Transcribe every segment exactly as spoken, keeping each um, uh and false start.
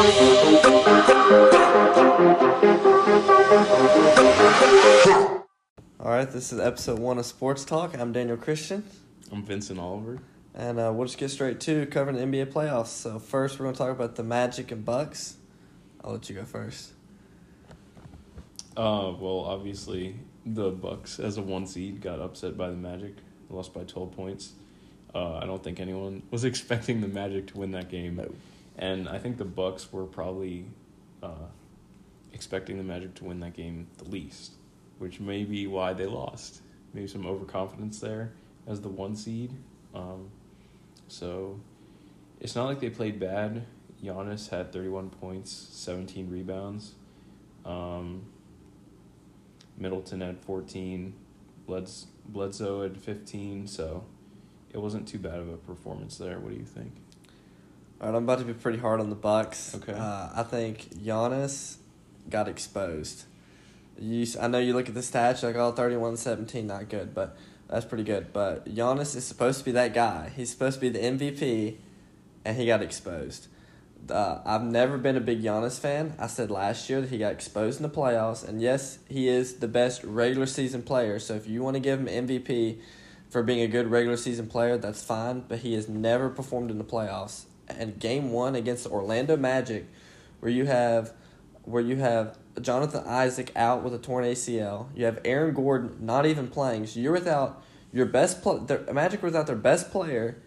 All right, this is episode one of Sports Talk. I'm Daniel Christian. I'm Vincent Oliver. And uh, we'll just get straight to covering the N B A playoffs. So first, we're going to talk about the Magic and Bucks. I'll let you go first. Uh, well, obviously, the Bucks, as a one seed, got upset by the Magic. They lost by twelve points. Uh, I don't think anyone was expecting the Magic to win that game. No. And I think the Bucks were probably uh, expecting the Magic to win that game the least, which may be why they lost. Maybe some overconfidence there as the one seed. Um, so it's not like they played bad. Giannis had thirty-one points, seventeen rebounds. Um, Middleton had fourteen. Bleds- Bledsoe had fifteen. So it wasn't too bad of a performance there. What do you think? All right, I'm about to be pretty hard on the Bucks. Okay. Uh, I think Giannis got exposed. You, I know you look at the stats, you're like, oh, thirty-one seventeen, not good, but that's pretty good. But Giannis is supposed to be that guy. He's supposed to be the M V P, and he got exposed. Uh, I've never been a big Giannis fan. I said last year that he got exposed in the playoffs, and yes, he is the best regular season player. So if you want to give him M V P for being a good regular season player, that's fine, but he has never performed in the playoffs. And game one against the Orlando Magic, where you have where you have Jonathan Isaac out with a torn A C L. You have Aaron Gordon not even playing. So you're without your best pl- the Magic were without their best player,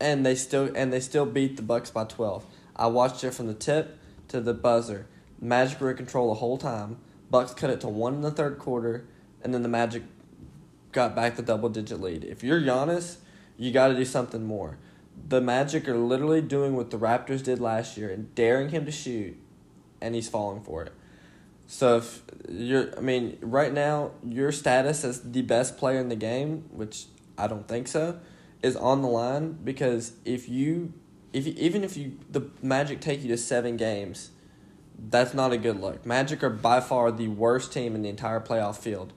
and they still and they still beat the Bucks by twelve. I watched it from the tip to the buzzer. Magic were in control the whole time. Bucks cut it to one in the third quarter, and then the Magic got back the double-digit lead. If you're Giannis, you got to do something more. The Magic are literally doing what the Raptors did last year and daring him to shoot, and he's falling for it. So, if you're, I mean, right now, your status as the best player in the game, which I don't think so, is on the line because if you, if you, even if you, the Magic take you to seven games, that's not a good look. Magic are by far the worst team in the entire playoff field.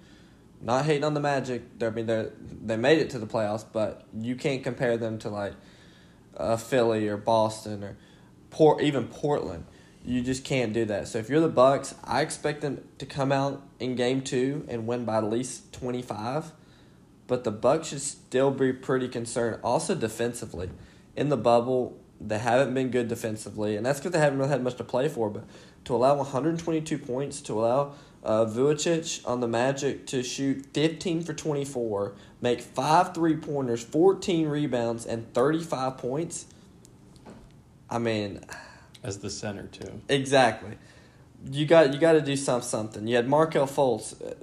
Not hating on the Magic, I mean, they they made it to the playoffs, but you can't compare them to, like, Uh, Philly or Boston or Port, even Portland. You just can't do that. So if you're the Bucks, I expect them to come out in game two and win by at least twenty-five. But the Bucks should still be pretty concerned. Also defensively. In the bubble, they haven't been good defensively. And that's because they haven't really had much to play for. But to allow one hundred twenty-two points, to allow uh, Vujicic on the Magic to shoot fifteen for twenty-four, make five three-pointers, fourteen rebounds, and thirty-five points, I mean... As the center, too. Exactly. You got you got to do some, something. You had Markel Fultz uh,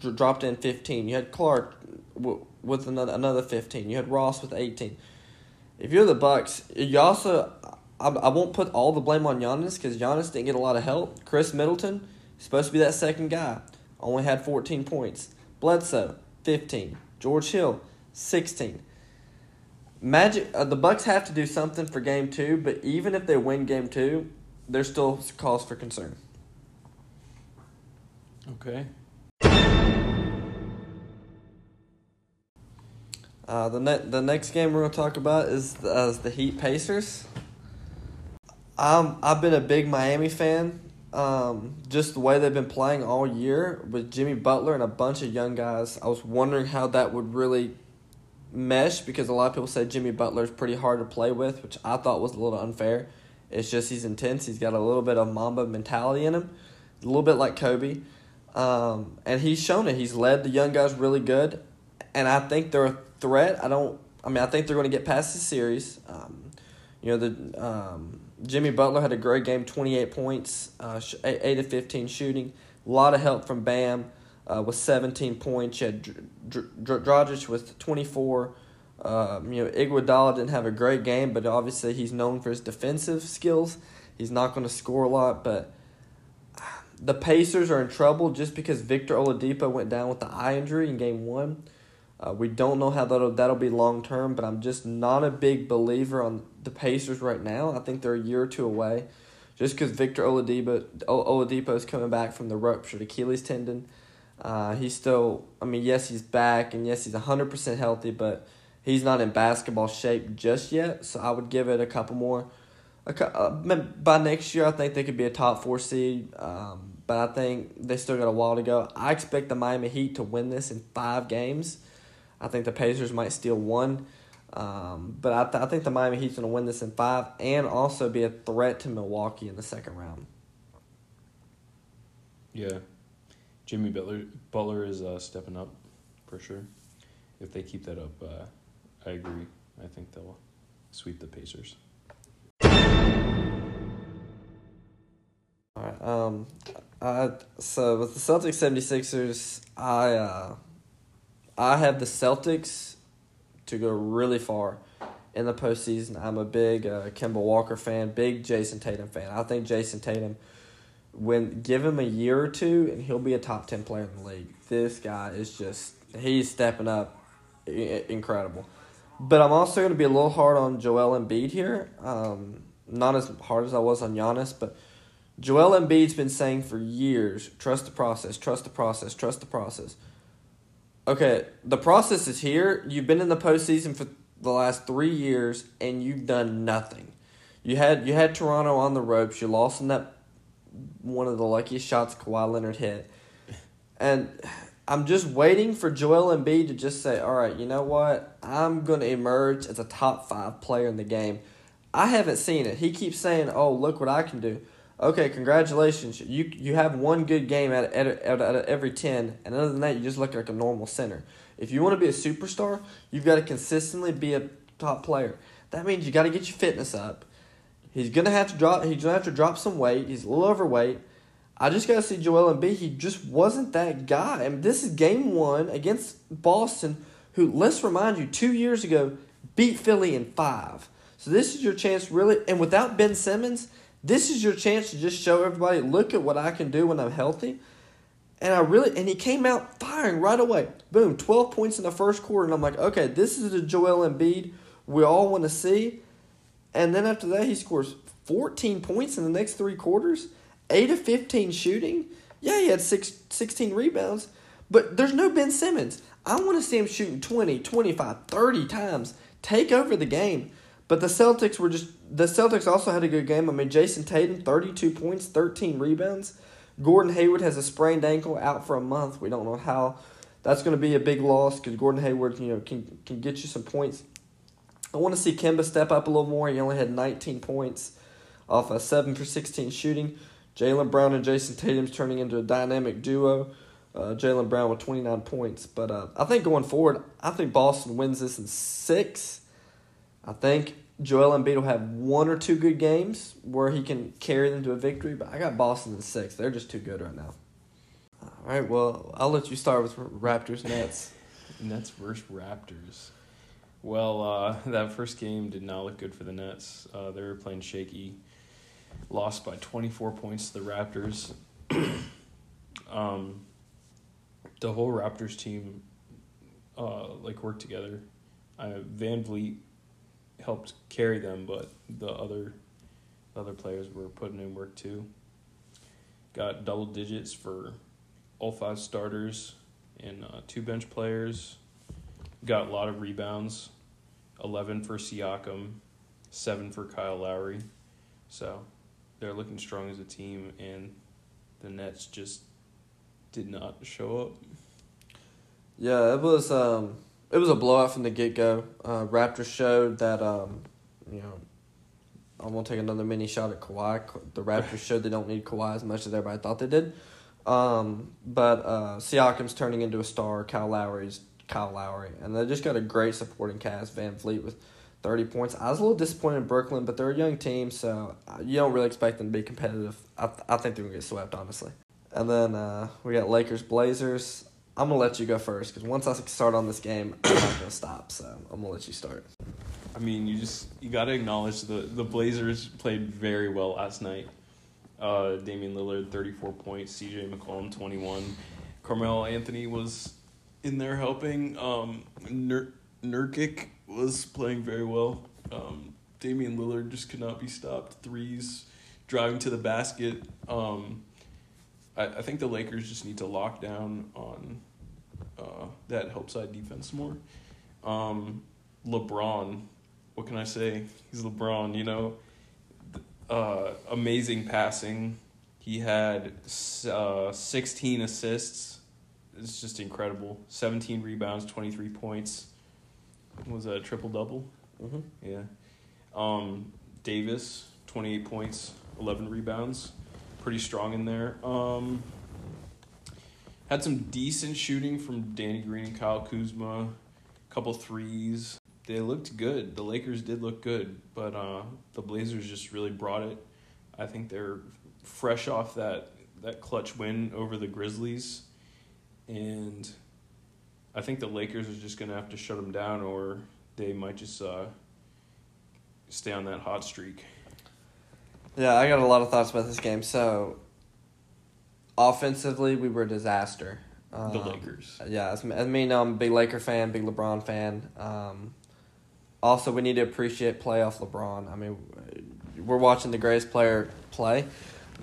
d- dropped in fifteen. You had Clark w- with another another fifteen. You had Ross with eighteen. If you're the Bucks, you also... I, I won't put all the blame on Giannis because Giannis didn't get a lot of help. Chris Middleton, supposed to be that second guy, only had fourteen points. Bledsoe, fifteen. George Hill, sixteen. Magic. Uh, the Bucks have to do something for game two, but even if they win game two, there's still cause for concern. Okay. Uh, the ne- the next game we're gonna talk about is the, uh, is the Heat Pacers. Um, I've been a big Miami fan. Um, just the way they've been playing all year with Jimmy Butler and a bunch of young guys. I was wondering how that would really mesh because a lot of people said Jimmy Butler is pretty hard to play with, which I thought was a little unfair. It's just he's intense. He's got a little bit of Mamba mentality in him, a little bit like Kobe. Um, and he's shown it. He's led the young guys really good, and I think they're a threat. I don't. I mean, I think they're going to get past the series. Um, you know, the... Um, Jimmy Butler had a great game, twenty-eight points, uh, eight of fifteen shooting. A lot of help from Bam uh, with seventeen points. You had Dr- Dr- Dragic with twenty-four. Um, you know, Iguodala didn't have a great game, but obviously he's known for his defensive skills. He's not going to score a lot, but the Pacers are in trouble just because Victor Oladipo went down with the eye injury in game one. Uh, we don't know how that'll, that'll be long-term, but I'm just not a big believer on the Pacers right now. I think they're a year or two away just because Victor Oladipo Oladipo is coming back from the ruptured Achilles tendon. Uh, he's still – I mean, yes, he's back, and yes, he's one hundred percent healthy, but he's not in basketball shape just yet, so I would give it a couple more by next year, I think they could be a top four seed, um, but I think they still got a while to go. I expect the Miami Heat to win this in five games. I think the Pacers might steal one, um, but I, th- I think the Miami Heat's going to win this in five and also be a threat to Milwaukee in the second round. Yeah. Jimmy Butler Butler is uh, stepping up for sure. If they keep that up, uh, I agree. I think they'll sweep the Pacers. All right. Um, I, so with the Celtics 76ers, I uh, I have the Celtics to go really far in the postseason. I'm a big uh, Kemba Walker fan, big Jason Tatum fan. I think Jason Tatum, when give him a year or two, and he'll be a top ten player in the league. This guy is just he's stepping up, I- incredible. But I'm also going to be a little hard on Joel Embiid here. Um, not as hard as I was on Giannis, but Joel Embiid's been saying for years, trust the process, trust the process, trust the process. Okay, the process is here. You've been in the postseason for the last three years, and you've done nothing. You had you had Toronto on the ropes. You lost in that one of the luckiest shots Kawhi Leonard hit. And I'm just waiting for Joel Embiid to just say, all right, you know what? I'm going to emerge as a top five player in the game. I haven't seen it. He keeps saying, oh, look what I can do. Okay, congratulations. You you have one good game out of every ten, and other than that, you just look like a normal center. If you want to be a superstar, you've got to consistently be a top player. That means you got to get your fitness up. He's going to have to drop He's gonna have to drop some weight. He's a little overweight. I just got to see Joel Embiid. He just wasn't that guy. I mean, this is game one against Boston, who, let's remind you, two years ago beat Philly in five. So this is your chance really. And without Ben Simmons, this is your chance to just show everybody, look at what I can do when I'm healthy. And I really and he came out firing right away. Boom, twelve points in the first quarter. And I'm like, okay, this is the Joel Embiid we all want to see. And then after that, he scores fourteen points in the next three quarters. eight of fifteen shooting. Yeah, he had six, sixteen rebounds. But there's no Ben Simmons. I want to see him shooting twenty, twenty-five, thirty times. Take over the game. But the Celtics were just – the Celtics also had a good game. I mean, Jason Tatum, thirty-two points, thirteen rebounds. Gordon Hayward has a sprained ankle out for a month. We don't know how. That's going to be a big loss because Gordon Hayward, you know, can, can get you some points. I want to see Kemba step up a little more. He only had nineteen points off a seven for sixteen shooting. Jaylen Brown and Jason Tatum's turning into a dynamic duo. Uh, Jaylen Brown with twenty-nine points. But uh, I think going forward, I think Boston wins this in six. I think Joel Embiid will have one or two good games where he can carry them to a victory. But I got Boston in six. They're just too good right now. All right, well, I'll let you start with Raptors Nets. Nets versus Raptors. Well, uh, that first game did not look good for the Nets. Uh, they were playing shaky. Lost by twenty-four points to the Raptors. um, the whole Raptors team, uh, like worked together. I, Van Vliet helped carry them, but the other, the other players were putting in work too. Got double digits for all five starters and uh, two bench players. Got a lot of rebounds. eleven for Siakam, seven for Kyle Lowry. So they're looking strong as a team, and the Nets just did not show up. Yeah, it was um, it was a blowout from the get-go. Uh, Raptors showed that, um, you know, I'm going to take another mini shot at Kawhi. The Raptors showed they don't need Kawhi as much as everybody thought they did. Um, but uh, Siakam's turning into a star. Kyle Lowry's Kyle Lowry. And they just got a great supporting cast, Van Vliet with thirty points. I was a little disappointed in Brooklyn, but they're a young team, so you don't really expect them to be competitive. I th- I think they're going to get swept, honestly. And then uh, we got Lakers-Blazers. I'm going to let you go first, because once I start on this game, I'm not going to stop, so I'm going to let you start. I mean, you just you got to acknowledge the, the Blazers played very well last night. Uh, Damian Lillard, thirty-four points. C J McCollum, twenty-one. Carmelo Anthony was in there helping. Um, Nur- Nurkic was playing very well. Um, Damian Lillard just could not be stopped. Threes, driving to the basket. Um, I, I think the Lakers just need to lock down on uh, that help side defense more. Um, LeBron, what can I say? He's LeBron, you know. uh, amazing passing. He had uh, sixteen assists. It's just incredible. seventeen rebounds, twenty-three points. Was that a triple-double? Mm-hmm. Yeah. Um, Davis, twenty-eight points, eleven rebounds. Pretty strong in there. Um, had some decent shooting from Danny Green and Kyle Kuzma. A couple threes. They looked good. The Lakers did look good, but uh, the Blazers just really brought it. I think they're fresh off that, that clutch win over the Grizzlies, and I think the Lakers are just going to have to shut them down, or they might just uh, stay on that hot streak. Yeah, I got a lot of thoughts about this game. So, offensively, we were a disaster. Um, the Lakers. Yeah, as, as me, I'm a big Laker fan, big LeBron fan. Um, also, we need to appreciate playoff LeBron. I mean, we're watching the greatest player play.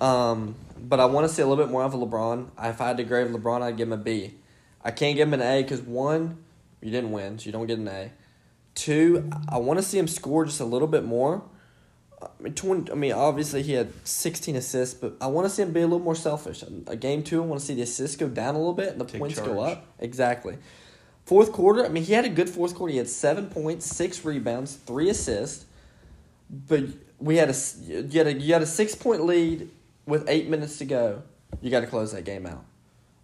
Um, but I want to see a little bit more of a LeBron. If I had to grade LeBron, I'd give him a B. I can't give him an A because, one, you didn't win, so you don't get an A. Two, I want to see him score just a little bit more. I mean, twenty, I mean, obviously he had sixteen assists, but I want to see him be a little more selfish. A game two, I want to see the assists go down a little bit and the Take points charge. go up. Exactly. Fourth quarter, I mean, he had a good fourth quarter. He had seven points, six rebounds, three assists. But we had a you had a, you had a six-point lead with eight minutes to go. You got to close that game out.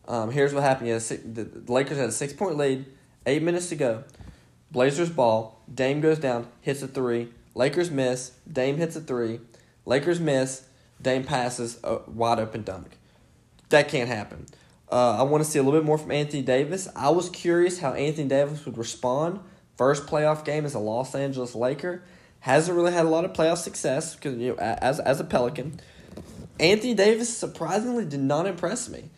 Um, here's what happened. You had a, the Lakers had a six-point lead, eight minutes to go. Blazers ball. Dame goes down, hits a three. Lakers miss. Dame hits a three. Lakers miss. Dame passes a wide open dunk. That can't happen. Uh, I want to see a little bit more from Anthony Davis. I was curious how Anthony Davis would respond. First playoff game as a Los Angeles Laker. Hasn't really had a lot of playoff success because you know, as as a Pelican. Anthony Davis surprisingly did not impress me.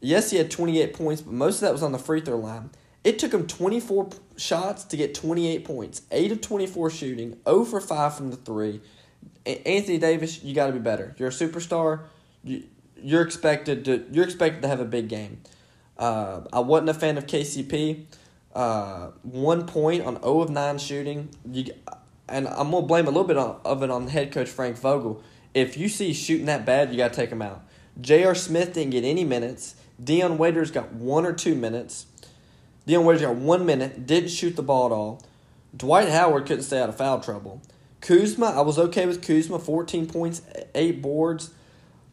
Yes, he had twenty-eight points, but most of that was on the free throw line. It took him twenty-four shots to get twenty-eight points. eight of twenty-four shooting, zero for five from the three. Anthony Davis, you got to be better. You're a superstar. You, you're expected to you're expected to have a big game. Uh, I wasn't a fan of K C P. Uh, one point on zero of nine shooting. You, and I'm going to blame a little bit on, of it on head coach Frank Vogel. If you see shooting that bad, you got to take him out. J R. Smith didn't get any minutes. Deion Waiters got one or two minutes. Deion Waiters got one minute, didn't shoot the ball at all. Dwight Howard couldn't stay out of foul trouble. Kuzma, I was okay with Kuzma, fourteen points, eight boards.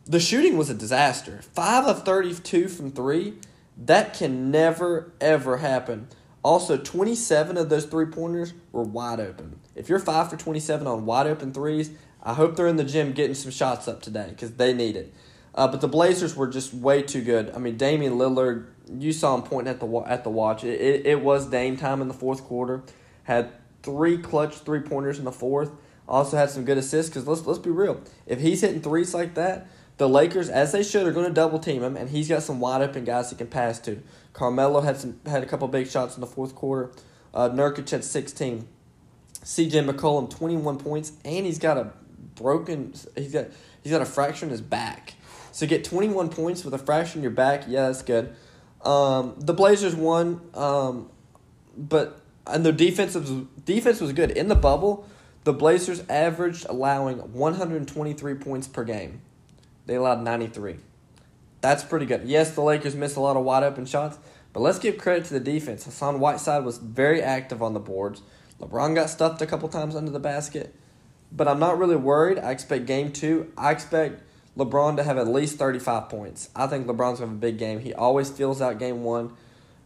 The shooting was a disaster. five of thirty-two from three, that can never, ever happen. Also, twenty-seven of those three-pointers were wide open. If you're five for twenty-seven on wide open threes, I hope they're in the gym getting some shots up today because they need it. Uh, but the Blazers were just way too good. I mean, Damian Lillard, you saw him pointing at the at the watch. It, it it was Dame time in the fourth quarter. Had three clutch three-pointers in the fourth. Also had some good assists because let's, let's be real. If he's hitting threes like that, the Lakers, as they should, are going to double-team him, and he's got some wide-open guys he can pass to. Carmelo had some had a couple big shots in the fourth quarter. Uh, Nurkic had sixteen. C J McCollum, twenty-one points, and he's got a broken – he's got he's got a fracture in his back. So get twenty-one points with a fracture in your back. Yeah, that's good. Um, the Blazers won, um, but and their defense was, defense was good. In the bubble, the Blazers averaged allowing one hundred twenty-three points per game. They allowed ninety-three. That's pretty good. Yes, the Lakers missed a lot of wide-open shots, but let's give credit to the defense. Hassan Whiteside was very active on the boards. LeBron got stuffed a couple times under the basket, but I'm not really worried. I expect game two. I expect LeBron to have at least thirty-five points. I think LeBron's going to have a big game. He always feels out game one.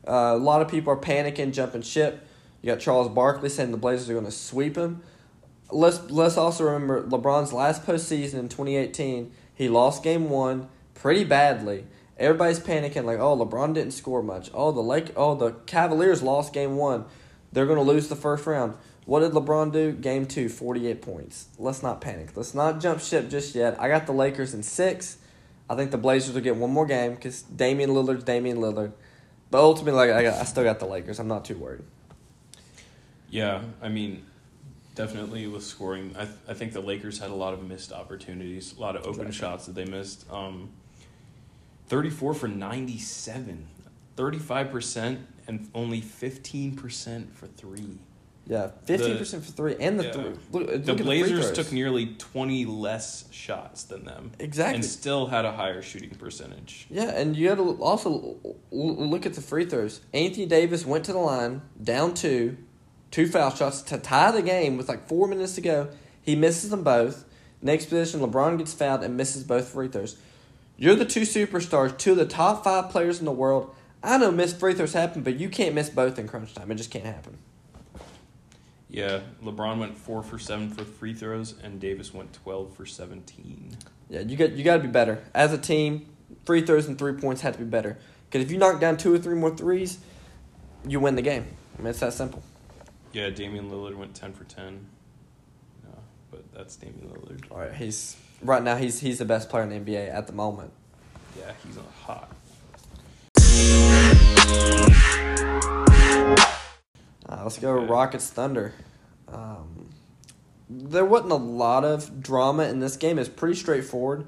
Uh, a lot of people are panicking, jumping ship. You got Charles Barkley saying the Blazers are going to sweep him. Let's let's also remember LeBron's last postseason in twenty eighteen, he lost game one pretty badly. Everybody's panicking like, oh, LeBron didn't score much. Oh, the Lake, oh, the Cavaliers lost game one. They're going to lose the first round. What did LeBron do? Game two, forty-eight points. Let's not panic. Let's not jump ship just yet. I got the Lakers in six. I think the Blazers will get one more game because Damian Lillard's Damian Lillard. But ultimately, I, got, I still got the Lakers. I'm not too worried. Yeah, I mean, definitely with scoring, I th- I think the Lakers had a lot of missed opportunities, a lot of open exactly. shots that they missed. Um, thirty-four for ninety-seven, thirty-five percent and only fifteen percent for three. Yeah, fifteen percent for three, and the yeah. three. Look, look the Blazers the took nearly twenty less shots than them. Exactly. And still had a higher shooting percentage. Yeah, and you got to also look at the free throws. Anthony Davis went to the line, down two, two foul shots to tie the game with like four minutes to go. He misses them both. Next position, LeBron gets fouled and misses both free throws. You're the two superstars, two of the top five players in the world. I know missed free throws happen, but you can't miss both in crunch time. It just can't happen. Yeah, LeBron went four for seven for free throws, and Davis went twelve for seventeen. Yeah, you got you got to be better as a team. Free throws and three points had to be better, because if you knock down two or three more threes, you win the game. I mean, it's that simple. Yeah, Damian Lillard went ten for ten. No, but that's Damian Lillard. All right, he's right now he's he's the best player in the N B A at the moment. Yeah, he's on hot. Uh, let's go okay. Rockets Thunder. Um, there wasn't a lot of drama in this game. It's pretty straightforward.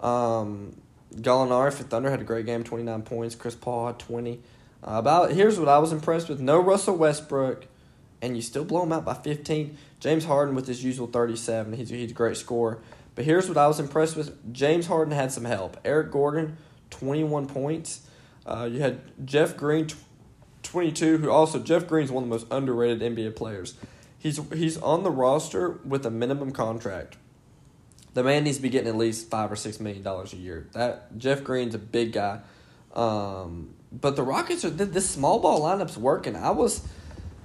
Um, Gallinari for Thunder had a great game, twenty-nine points. Chris Paul had twenty. Uh, about here's what I was impressed with: no Russell Westbrook, and you still blow him out by fifteen. James Harden with his usual thirty-seven. He's he's a great scorer. But here's what I was impressed with: James Harden had some help. Eric Gordon, twenty-one points. Uh, you had Jeff Green. Tw- twenty-two, who also, Jeff Green's one of the most underrated N B A players. He's he's on the roster with a minimum contract. The man needs to be getting at least five or six million dollars a year. That Jeff Green's a big guy, um, but the Rockets are this small ball lineup's working. I was,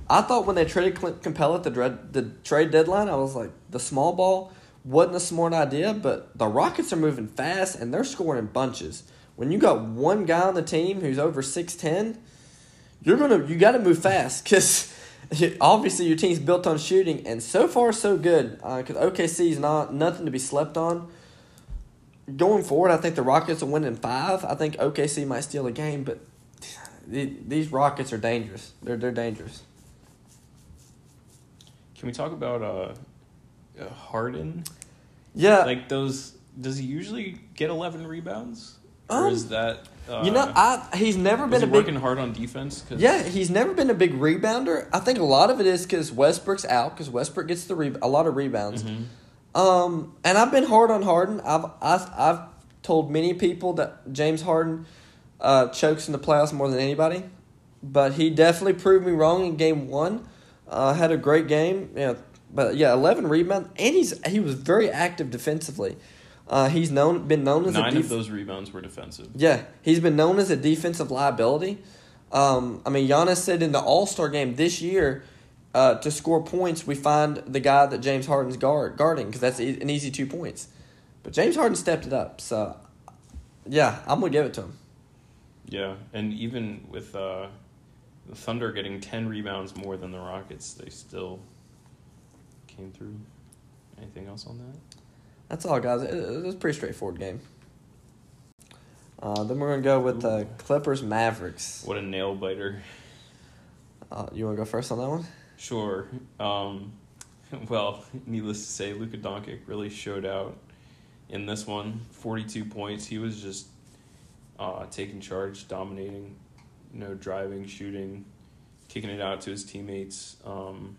I thought when they traded Clint Capella at the dread, the trade deadline, I was like, the small ball wasn't a smart idea, but the Rockets are moving fast and they're scoring in bunches. When you got one guy on the team who's over six ten. You're gonna you got to move fast, because obviously your team's built on shooting, and so far so good. Because uh, O K C is not nothing to be slept on. Going forward, I think the Rockets will win in five. I think O K C might steal a game, but th- these Rockets are dangerous. They're they're dangerous. Can we talk about uh, uh Harden? Yeah, like those. Does he usually get eleven rebounds, or um, is that? Uh, you know, I he's never been a big... Is he working hard on defense? Cause, yeah, he's never been a big rebounder. I think a lot of it is because Westbrook's out, because Westbrook gets the re- a lot of rebounds. Mm-hmm. Um, and I've been hard on Harden. I've, I've, I've told many people that James Harden uh, chokes in the playoffs more than anybody. But he definitely proved me wrong in game one. Uh, had a great game. You know, but, yeah, eleven rebounds. And he's he was very active defensively. Uh, he's known been known as nine a def- of those rebounds were defensive. Yeah, he's been known as a defensive liability. Um, I mean, Giannis said in the All-Star game this year, uh, to score points, we find the guy that James Harden's guard guarding, because that's an easy two points. But James Harden stepped it up, so yeah, I'm gonna give it to him. Yeah, and even with uh, the Thunder getting ten rebounds more than the Rockets, they still came through. Anything else on that? That's all, guys. It was a pretty straightforward game. Uh, then we're going to go with the uh, Clippers-Mavericks. What a nail-biter. Uh, you want to go first on that one? Sure. Um, well, needless to say, Luka Doncic really showed out in this one. forty-two points. He was just uh, taking charge, dominating, you know, driving, shooting, kicking it out to his teammates. Um,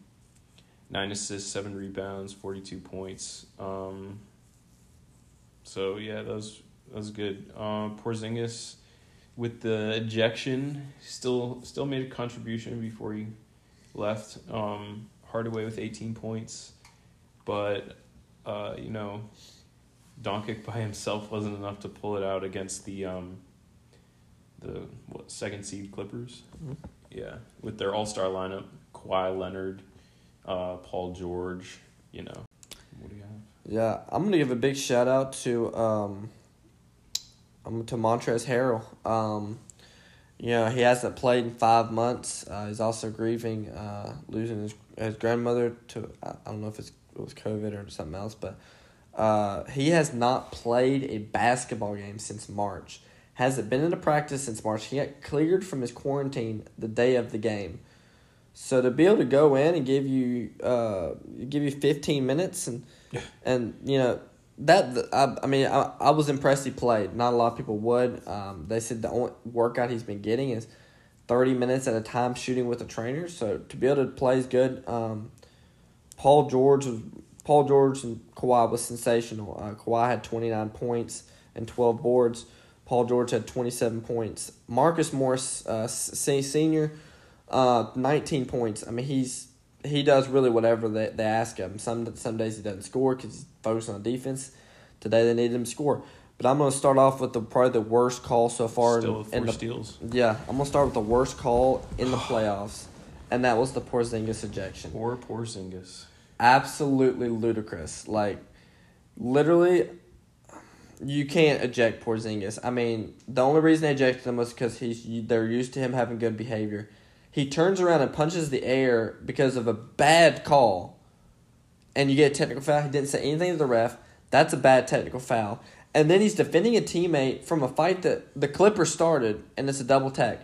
nine assists, seven rebounds, forty-two points. Um, So, yeah, that was, that was good. Uh, Porzingis, with the ejection, still still made a contribution before he left. Um, Hardaway with eighteen points. But, uh, you know, Doncic by himself wasn't enough to pull it out against the, um, the what, second seed Clippers. Mm-hmm. Yeah, with their all-star lineup, Kawhi Leonard, uh, Paul George, you know. What do you have? Yeah, I'm going to give a big shout-out to um, to Montrezl Harrell. Um, you know, he hasn't played in five months. Uh, he's also grieving uh, losing his, his grandmother to, I don't know if it's, it was COVID or something else, but uh, he has not played a basketball game since March. Hasn't been in a practice since March. He got cleared from his quarantine the day of the game. So to be able to go in and give you uh give you fifteen minutes and yeah. and you know that I I mean I I was impressed he played. Not a lot of people would. Um, they said the only workout he's been getting is thirty minutes at a time shooting with a trainer. So to be able to play is good. Um, Paul George was, Paul George and Kawhi was sensational. Uh, Kawhi had twenty-nine points and twelve boards. Paul George had twenty-seven points. Marcus Morris uh, Senior, uh, nineteen points. I mean, he's he does really whatever they, they ask him. Some some days he doesn't score because he's focused on defense. Today they needed him to score. But I'm going to start off with the probably the worst call so far. Still in, with four in the, steals. Yeah, I'm going to start with the worst call in the playoffs, and that was the Porzingis ejection. Poor Porzingis. Absolutely ludicrous. Like, literally, you can't eject Porzingis. I mean, the only reason they ejected him was because he's they're used to him having good behavior. He turns around and punches the air because of a bad call, and you get a technical foul. He didn't say anything to the ref. That's a bad technical foul. And then he's defending a teammate from a fight that the Clippers started, and it's a double tag.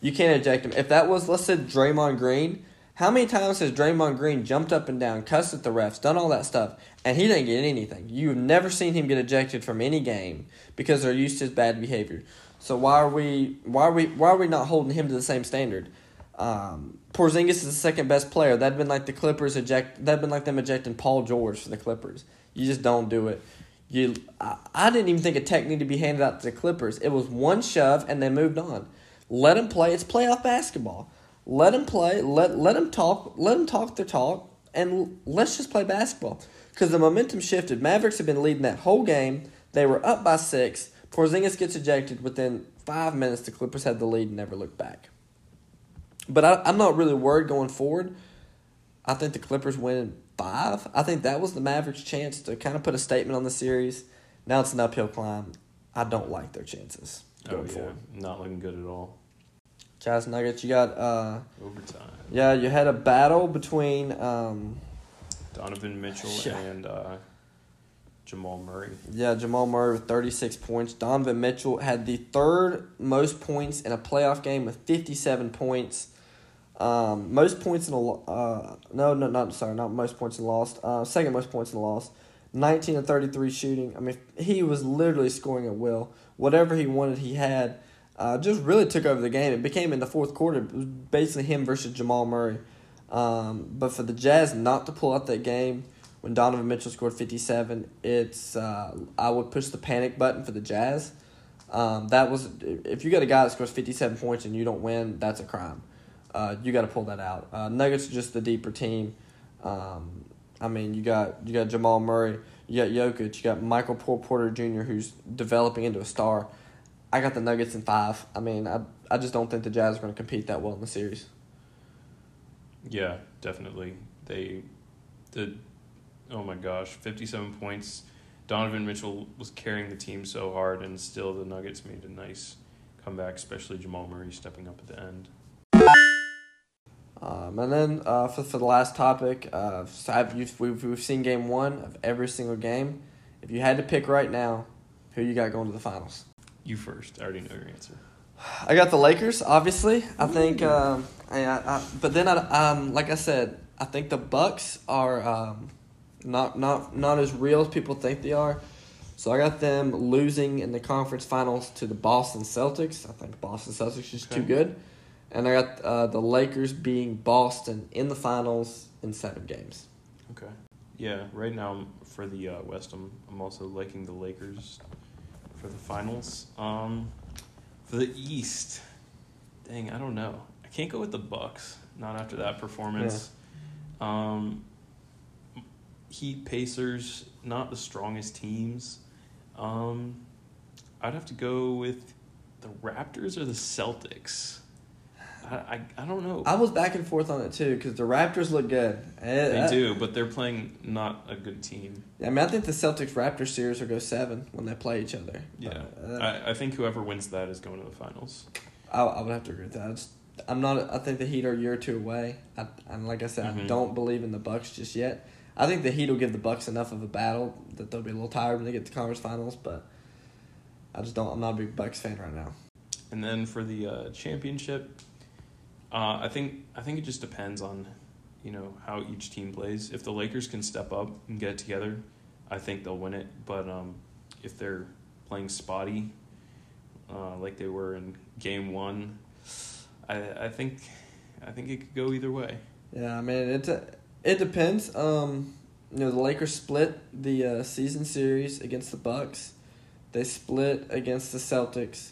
You can't eject him. If that was, let's say, Draymond Green, how many times has Draymond Green jumped up and down, cussed at the refs, done all that stuff, and he didn't get anything? You've never seen him get ejected from any game because they're used to his bad behavior. So why are we why are we why are we not holding him to the same standard? Um, Porzingis is the second best player. That'd been like the Clippers eject. That'd been like them ejecting Paul George for the Clippers. You just don't do it. You, I, I didn't even think a tech needed to be handed out to the Clippers. It was one shove, and they moved on. Let them play. It's playoff basketball. Let them play. Let let them talk. Let them talk their talk, and let's just play basketball. Because the momentum shifted. Mavericks have been leading that whole game. They were up by six. Porzingis gets ejected within five minutes. The Clippers had the lead and never looked back. But I, I'm not really worried going forward. I think the Clippers win in five. I think that was the Mavericks' chance to kind of put a statement on the series. Now it's an uphill climb. I don't like their chances going oh, yeah. forward. Not looking good at all. Jazz Nuggets, you got uh, overtime. Yeah, you had a battle between um, Donovan Mitchell yeah. and uh, Jamal Murray. Yeah, Jamal Murray with thirty-six points. Donovan Mitchell had the third most points in a playoff game with fifty-seven points. Um, most points in a uh no no not sorry not most points in a loss uh second most points in a loss, nineteen to thirty three shooting. I mean, he was literally scoring at will. Whatever he wanted, he had. Uh, just really took over the game. It became in the fourth quarter, it was basically him versus Jamal Murray. Um, but for the Jazz not to pull out that game when Donovan Mitchell scored fifty-seven, it's uh, I would push the panic button for the Jazz. Um, that was if you got a guy that scores fifty-seven points and you don't win, that's a crime. Uh, you got to pull that out. Uh, Nuggets are just the deeper team. Um, I mean, you got you got Jamal Murray, you got Jokic, you got Michael Paul Porter Junior who's developing into a star. I got the Nuggets in five. I mean, I I just don't think the Jazz are going to compete that well in the series. Yeah, definitely. They the oh my gosh, fifty-seven points. Donovan Mitchell was carrying the team so hard, and still the Nuggets made a nice comeback, especially Jamal Murray stepping up at the end. Um, and then uh, for for the last topic, uh, we've we've seen game one of every single game. If you had to pick right now, who you got going to the finals? You first. I already know your answer. I got the Lakers, obviously. I think, um, I, I, but then, I, um, like I said, I think the Bucks are um, not not not as real as people think they are. So I got them losing in the conference finals to the Boston Celtics. I think Boston Celtics is okay. too good, and I got uh, the Lakers beating Boston in the finals in seven games. Okay. Yeah. Right now for the uh, West, I'm I'm also liking the Lakers. For the finals, um, for the East, dang, I don't know. I can't go with the Bucks. Not after that performance. Yeah. Um, Heat, Pacers, not the strongest teams. Um, I'd have to go with the Raptors or the Celtics. I I, I don't know. I was back and forth on it too because the Raptors look good. They I, do, but they're playing not a good team. I mean, I think the Celtics-Raptors series will go seven when they play each other. Yeah, uh, I, I think whoever wins that is going to the finals. I, I would have to agree with that. I just, I'm not. I think the Heat are a year or two away. I, and like I said, mm-hmm. I don't believe in the Bucks just yet. I think the Heat will give the Bucks enough of a battle that they'll be a little tired when they get to conference finals. But I just don't. I'm not a big Bucks fan right now. And then for the uh, championship. Uh, I think I think it just depends on, you know, how each team plays. If the Lakers can step up and get it together, I think they'll win it. But um, if they're playing spotty, uh, like they were in Game One, I I think I think it could go either way. Yeah, I mean, it it depends. Um, you know, the Lakers split the uh, season series against the Bucks. They split against the Celtics,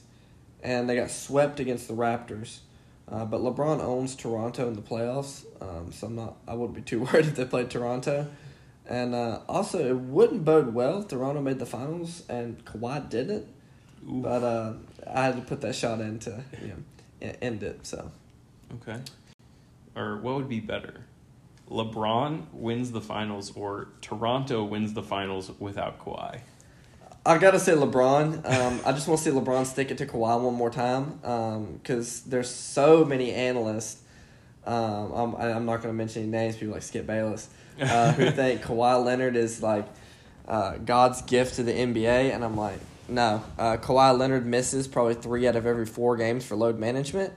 and they got swept against the Raptors. Uh, but LeBron owns Toronto in the playoffs, um, so I'm not. I wouldn't be too worried if they played Toronto. And uh, also, it wouldn't bode well if Toronto made the finals and Kawhi didn't. Oof. But uh, I had to put that shot in to you know, end it. So, okay. Or what would be better? LeBron wins the finals or Toronto wins the finals without Kawhi? I got to say LeBron. Um, I just want to see LeBron stick it to Kawhi one more time because um, there's so many analysts. Um, I'm, I'm not going to mention any names, people like Skip Bayless, uh, who think Kawhi Leonard is like uh, God's gift to the N B A. And I'm like, no. Uh, Kawhi Leonard misses probably three out of every four games for load management.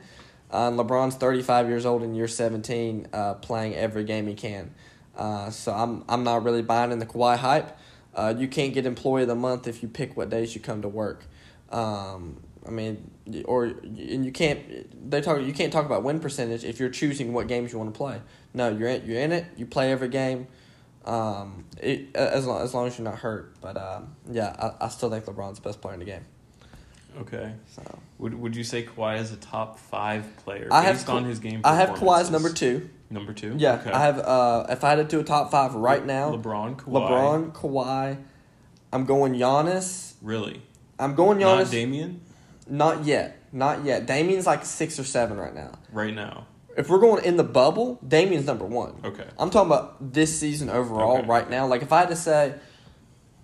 Uh, and LeBron's thirty-five years old in year seventeen, uh, playing every game he can. Uh, so I'm I'm not really buying in the Kawhi hype. Uh, you can't get employee of the month if you pick what days you come to work. Um, I mean, or and you can't they talk you can't talk about win percentage if you're choosing what games you want to play. No, you're in, you're in it. You play every game, um, it, as long as long as you're not hurt. But um, yeah, I, I still think LeBron's the best player in the game. Okay. So would would you say Kawhi is a top five player I based have, on his game? I have Kawhi's number two. Number two. Yeah, okay. I have. Uh, if I had to do a top five right now, LeBron, Kawhi. LeBron, Kawhi. I'm going Giannis. Really? I'm going Giannis. Not Damian. Not yet. Not yet. Damian's like six or seven right now. Right now. If we're going in the bubble, Damian's number one. Okay. I'm talking about this season overall okay. right now. Like if I had to say,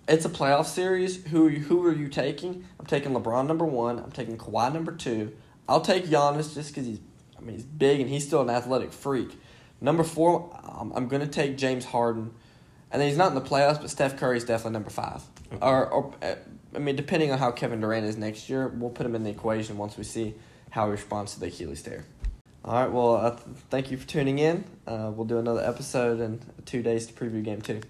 it's a playoff series. Who are you, who are you taking? I'm taking LeBron number one. I'm taking Kawhi number two. I'll take Giannis just because he's. I mean, he's big and he's still an athletic freak. Number four, I'm, I'm going to take James Harden. And he's not in the playoffs, but Steph Curry's definitely number five. Okay. Or, or I mean, depending on how Kevin Durant is next year, we'll put him in the equation once we see how he responds to the Achilles tear. All right, well, uh, thank you for tuning in. Uh, we'll do another episode in two days to preview game two.